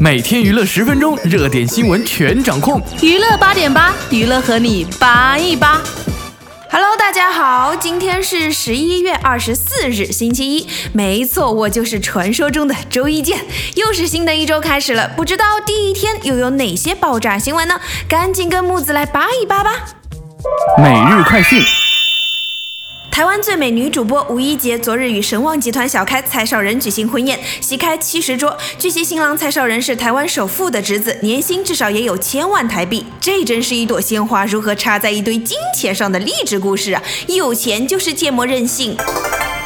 每天娱乐10分钟，热点新闻全掌控。娱乐8.8，娱乐和你拔一拔。Hello， 大家好，今天是11月24日，星期一。没错，我就是传说中的周一见。又是新的一周开始了，不知道第一天又有哪些爆炸新闻呢？赶紧跟木子来拔一拔吧。每日快讯。台湾最美女主播吴一洁昨日与神旺集团小开蔡少仁举行婚宴，席开70桌。据悉，新郎蔡少仁是台湾首富的侄子，年薪至少也有1000万台币。这真是一朵鲜花如何插在一堆金钱上的励志故事啊！有钱就是芥末任性。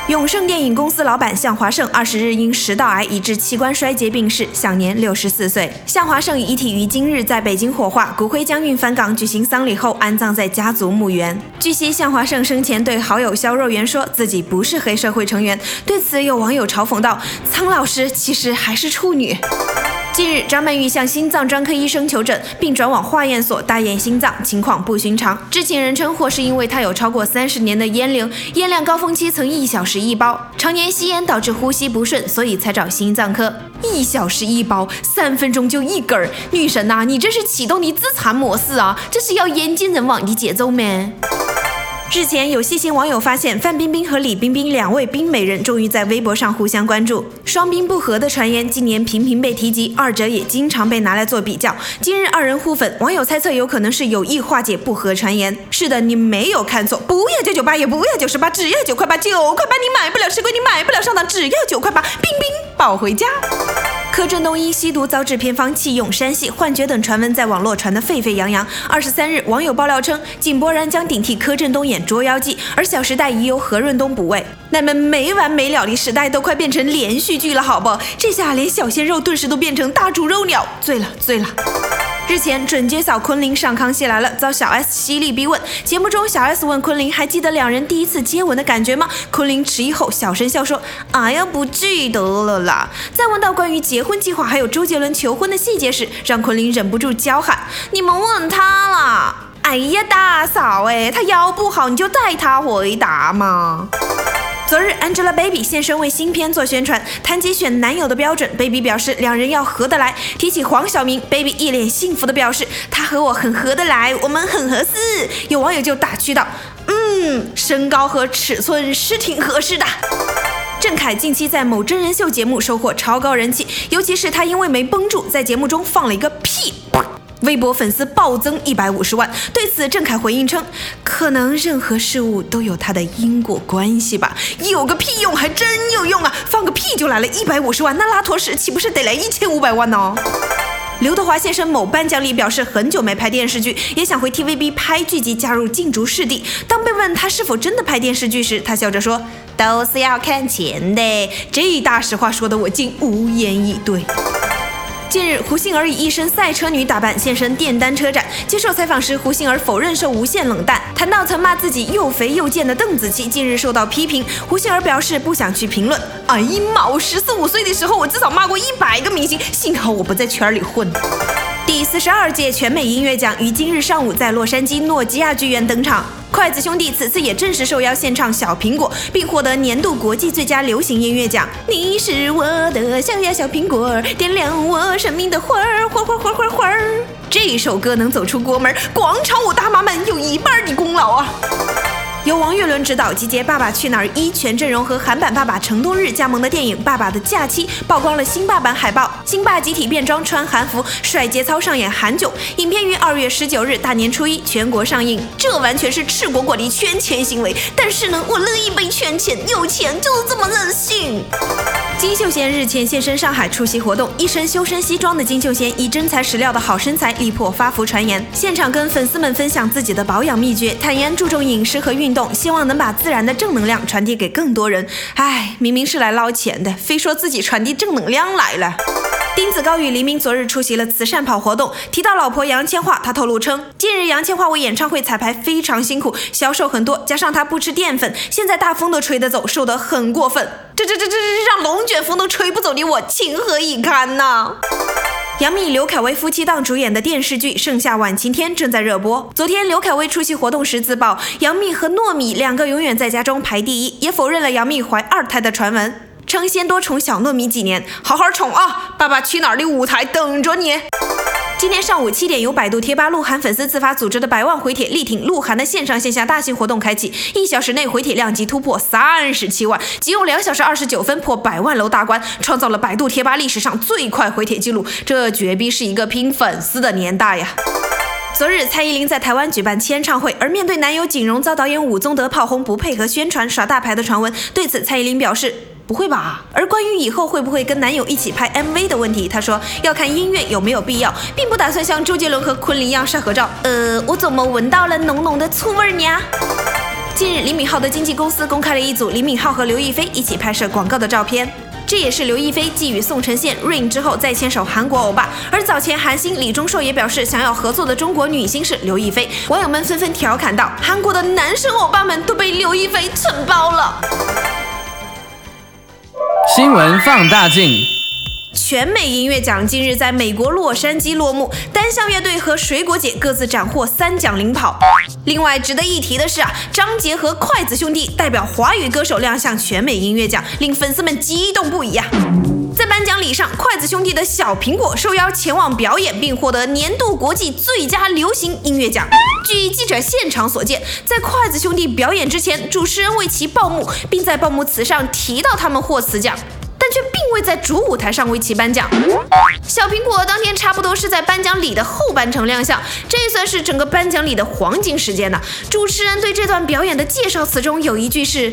永盛电影公司老板向华盛20日因食道癌以致器官衰竭病逝，享年64岁。向华盛遗体于今日在北京火化，骨灰将运返港举行丧礼后安葬在家族墓园。据悉，向华盛生前对好友肖若元说自己不是黑社会成员，对此有网友嘲讽道：“苍老师其实还是处女。”近日，张曼玉向心脏专科医生求诊，并转往化验所大验心脏，情况不寻常。知情人称，或是因为她有超过30年的烟龄，烟量高峰期曾1小时1包，常年吸烟导致呼吸不顺，所以才找心脏科。1小时1包，3分钟就1根，女神呐、你这是启动你自残模式啊！这是要烟尽人亡的节奏咩？日前，有细心网友发现范冰冰和李冰冰两位冰美人终于在微博上互相关注，双冰不和的传言近年频频被提及，二者也经常被拿来做比较。今日二人互粉，网友猜测有可能是有意化解不和传言。是的，你没有看错，不要998，也不要98，只要9块8，9块8你买不了吃亏，你买不了上当，只要9块8，冰冰抱回家。柯震东因吸毒遭致偏方弃用山戏、幻觉等传闻在网络传得沸沸扬扬。23日，网友爆料称，井柏然将顶替柯震东演《捉妖记》，而《小时代》已由何润东补位。那们没完没了的时代都快变成连续剧了，好不？这下连小鲜肉顿时都变成大煮肉鸟，醉了醉了。日前，准绝嫂昆凌上《康熙来了》遭小 S 犀利逼问，节目中小 S 问昆凌还记得两人第一次接吻的感觉吗？昆凌迟疑后小声笑说：“哎呀，不记得了啦。”在问到关于结婚计划还有周杰伦求婚的细节时，让昆凌忍不住娇喊：“你们问他啦！哎呀，大嫂哎，他腰不好，你就带他回答嘛。”昨日 Angela Baby 现身为新片做宣传，谈及选男友的标准， Baby 表示两人要合得来。提起黄晓明， Baby 一脸幸福的表示他和我很合得来，我们很合适。有网友就打趣道：“身高和尺寸是挺合适的。”郑恺近期在某真人秀节目收获超高人气，尤其是他因为没绷住，在节目中放了一个屁，微博粉丝暴增150万。对此，郑恺回应称：“可能任何事物都有它的因果关系吧，有个屁用，还真有用啊！放个屁就来了150万，那拉坨屎岂不是得来1500万呢？”刘德华现身某颁奖礼，表示很久没拍电视剧，也想回 TVB 拍剧集，加入竞逐视帝。当被问他是否真的拍电视剧时，他笑着说：“都是要看钱的。”这大实话说得我竟无言以对。近日，胡杏儿以一身赛车女打扮现身电单车展。接受采访时，胡杏儿否认受无限冷淡，谈到曾骂自己又肥又贱的邓紫棋近日受到批评，胡杏儿表示不想去评论。哎呀妈，我14、15岁的时候，我至少骂过100个明星，幸好我不在圈里混。第42届全美音乐奖于今日上午在洛杉矶诺基亚剧院登场。筷子兄弟此次也正式受邀献唱《小苹果》，并获得年度国际最佳流行音乐奖。你是我的小呀小苹果，点亮我生命的花儿，花花花花花儿。这首歌能走出国门，广场舞大妈们有1半的功劳啊！由王岳伦执导、集结《爸爸去哪儿》一全阵容和韩版爸爸成东日加盟的电影《爸爸的假期》曝光了新爸版海报，新爸集体变装穿韩服，帅节操上演韩囧。影片于2月19日大年初一全国上映。这完全是赤果果的圈钱行为，但是呢，我乐意被圈钱，有钱就是这么任性。金秀贤日前现身上海出席活动，一身修身西装的金秀贤以真材实料的好身材力破发福传言，现场跟粉丝们分享自己的保养秘诀，坦言注重饮食和运动，希望能把自然的正能量传递给更多人。唉，明明是来捞钱的，非说自己传递正能量来了。丁子高与黎明昨日出席了慈善跑活动，提到老婆杨千嬅，他透露称，近日杨千嬅为演唱会彩排非常辛苦，消瘦很多，加上她不吃淀粉，现在大风都吹得走，瘦得很过分。这让龙卷风都吹不走的我，情何以堪呐！杨幂刘恺威夫妻档主演的电视剧《盛夏晚晴天》正在热播。昨天刘恺威出席活动时自曝，杨幂和糯米两个永远在家中排第一，也否认了杨幂怀2胎的传闻。争先多宠小糯米几年，好好宠啊！爸爸去哪儿的舞台等着你。今天上午7点，由百度贴吧鹿晗粉丝自发组织的100万回帖力挺鹿晗的线上线下大型活动开启，1小时内回帖量级突破37万，仅用2小时29分破100万楼大关，创造了百度贴吧历史上最快回帖记录。这绝逼是一个拼粉丝的年代呀！昨日，蔡依林在台湾举办签唱会，而面对男友景荣遭导演武宗德炮轰不配合宣传耍大牌的传闻，对此蔡依林表示不会吧。而关于以后会不会跟男友一起拍 MV 的问题，她说要看音乐有没有必要，并不打算像周杰伦和昆凌一样晒合照。我怎么闻到了浓浓的醋味呢？近日，李敏镐的经纪公司公开了一组李敏镐和刘亦菲一起拍摄广告的照片。这也是刘亦菲继与宋承宪 Rain 之后再牵手韩国欧巴，而早前韩星李钟硕也表示想要合作的中国女星是刘亦菲，网友们纷纷调侃道：“韩国的男生欧巴们都被刘亦菲承包了。”新闻放大镜。全美音乐奖近日在美国洛杉矶落幕，单项乐队和水果姐各自斩获3奖领跑。另外值得一提的是张杰和筷子兄弟代表华语歌手亮相全美音乐奖，令粉丝们激动不已啊！在颁奖礼上，筷子兄弟的小苹果受邀前往表演，并获得年度国际最佳流行音乐奖。据记者现场所见，在筷子兄弟表演之前，主持人为其报幕，并在报幕词上提到他们获此奖，但却并未在主舞台上为其颁奖。小苹果当天差不多是在颁奖礼的后半程亮相，这算是整个颁奖礼的黄金时间呢。主持人对这段表演的介绍词中有一句是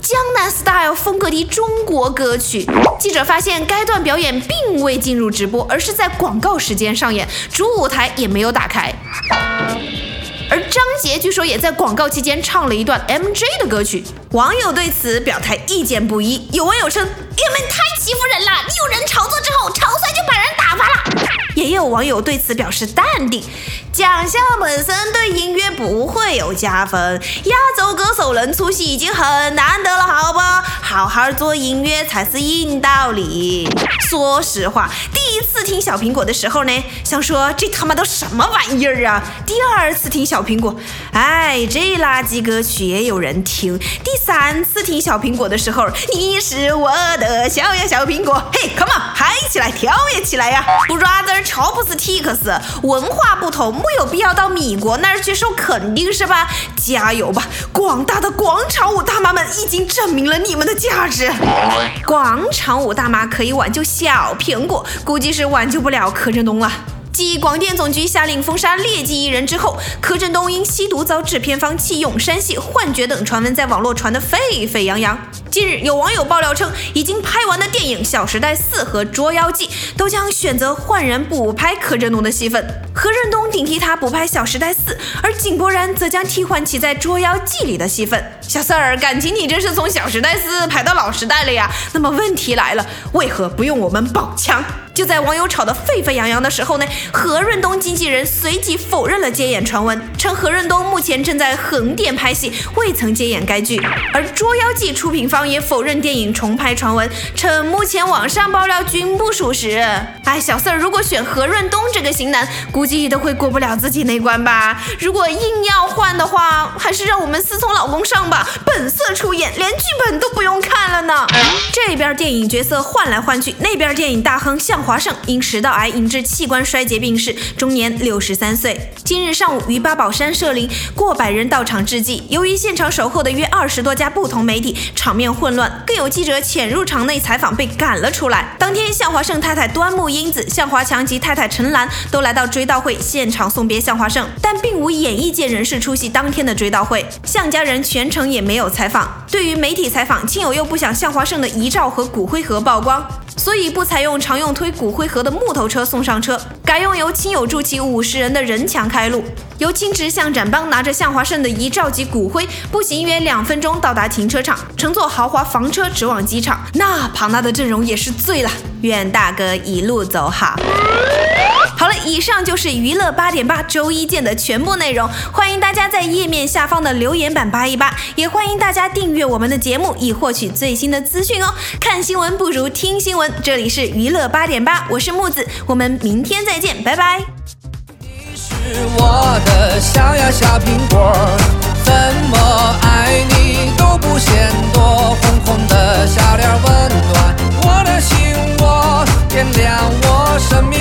江南 style 风格的中国歌曲。记者发现该段表演并未进入直播，而是在广告时间上演，主舞台也没有打开。而张杰据说也在广告期间唱了一段 MJ 的歌曲，网友对此表态意见不一。有网友称你们太欺负人了，有人炒作之后草率就把人打发了。也有网友对此表示淡定，奖项本身对音乐不会有加分，压轴歌手能出席已经很难得了，好吧，好好做音乐才是硬道理。说实话，第一次听小苹果的时候呢，想说这他妈都什么玩意儿啊。第二次听小苹果，哎，这垃圾歌曲也有人听。第三次听小苹果的时候，你是我的小呀小苹果，嘿 come on 嗨起来，跳也起来呀 brother 潮不是 Tix， 文化不同，没有必要到米国那儿去受肯定是吧。加油吧，广大的广场舞大妈们已经证明了你们的价值。广场舞大妈可以挽救小苹果，估计是挽救不了柯震东了。继广电总局下令封杀劣迹艺人之后，柯震东因吸毒遭制片方弃用，山戏、幻觉等传闻在网络传得沸沸扬扬。近日有网友爆料称，已经拍完的电影《小时代4》和《捉妖记》都将选择换人补拍柯震东的戏份，柯震东顶替他补拍《小时代4》，而井柏然则将替换其在《捉妖记》里的戏份。小四儿，感情你真是从《小时代4》排到《老时代》了呀？那么问题来了，为何不用我们宝强？就在网友吵得沸沸扬扬的时候呢，何润东经纪人随即否认了接演传闻，称何润东目前正在横店拍戏，未曾接演该剧。而《捉妖记》出品方也否认电影重拍传闻，称目前网上爆料均不属实。哎，小四儿，如果选何润东这个型男，估计都会过不了自己那关吧。如果硬要换的话，还是让我们思聪老公上吧，本色出演，连剧本都不用看了呢。这边电影角色换来换去，那边电影大亨向华盛因食道癌引致器官衰竭病逝，终年63岁。今日上午，于八宝山社林过100人到场致祭。由于现场守候的约20多家不同媒体，场面混乱，更有记者潜入场内采访被赶了出来。当天，向华盛太太端木英子、向华强及太太陈兰都来到追悼会现场送别向华盛，但并无演艺界人士出席当天的追悼会。向家人全程也没有采访。对于媒体采访，亲友又不想向华盛的遗照和骨灰盒曝光，所以不采用常用推骨灰盒的木头车送上车，改用由亲友助其50人的人墙开路。由亲侄向展邦拿着向华盛的遗照及骨灰，步行约2分钟到达停车场，乘坐豪华房车直往机场。那庞大的阵容也是醉了，愿大哥一路走好。好了，以上就是娱乐8.8周一见的全部内容，欢迎大家在页面下方的留言板818，也欢迎大家订阅我们的节目以获取最新的资讯哦。看新闻不如听新闻，这里是娱乐8.8，我是木子，我们明天再见，拜拜。你是我的小呀小苹果，怎么爱你？你都不嫌多，红红的笑脸温暖我的心窝，点亮我生命。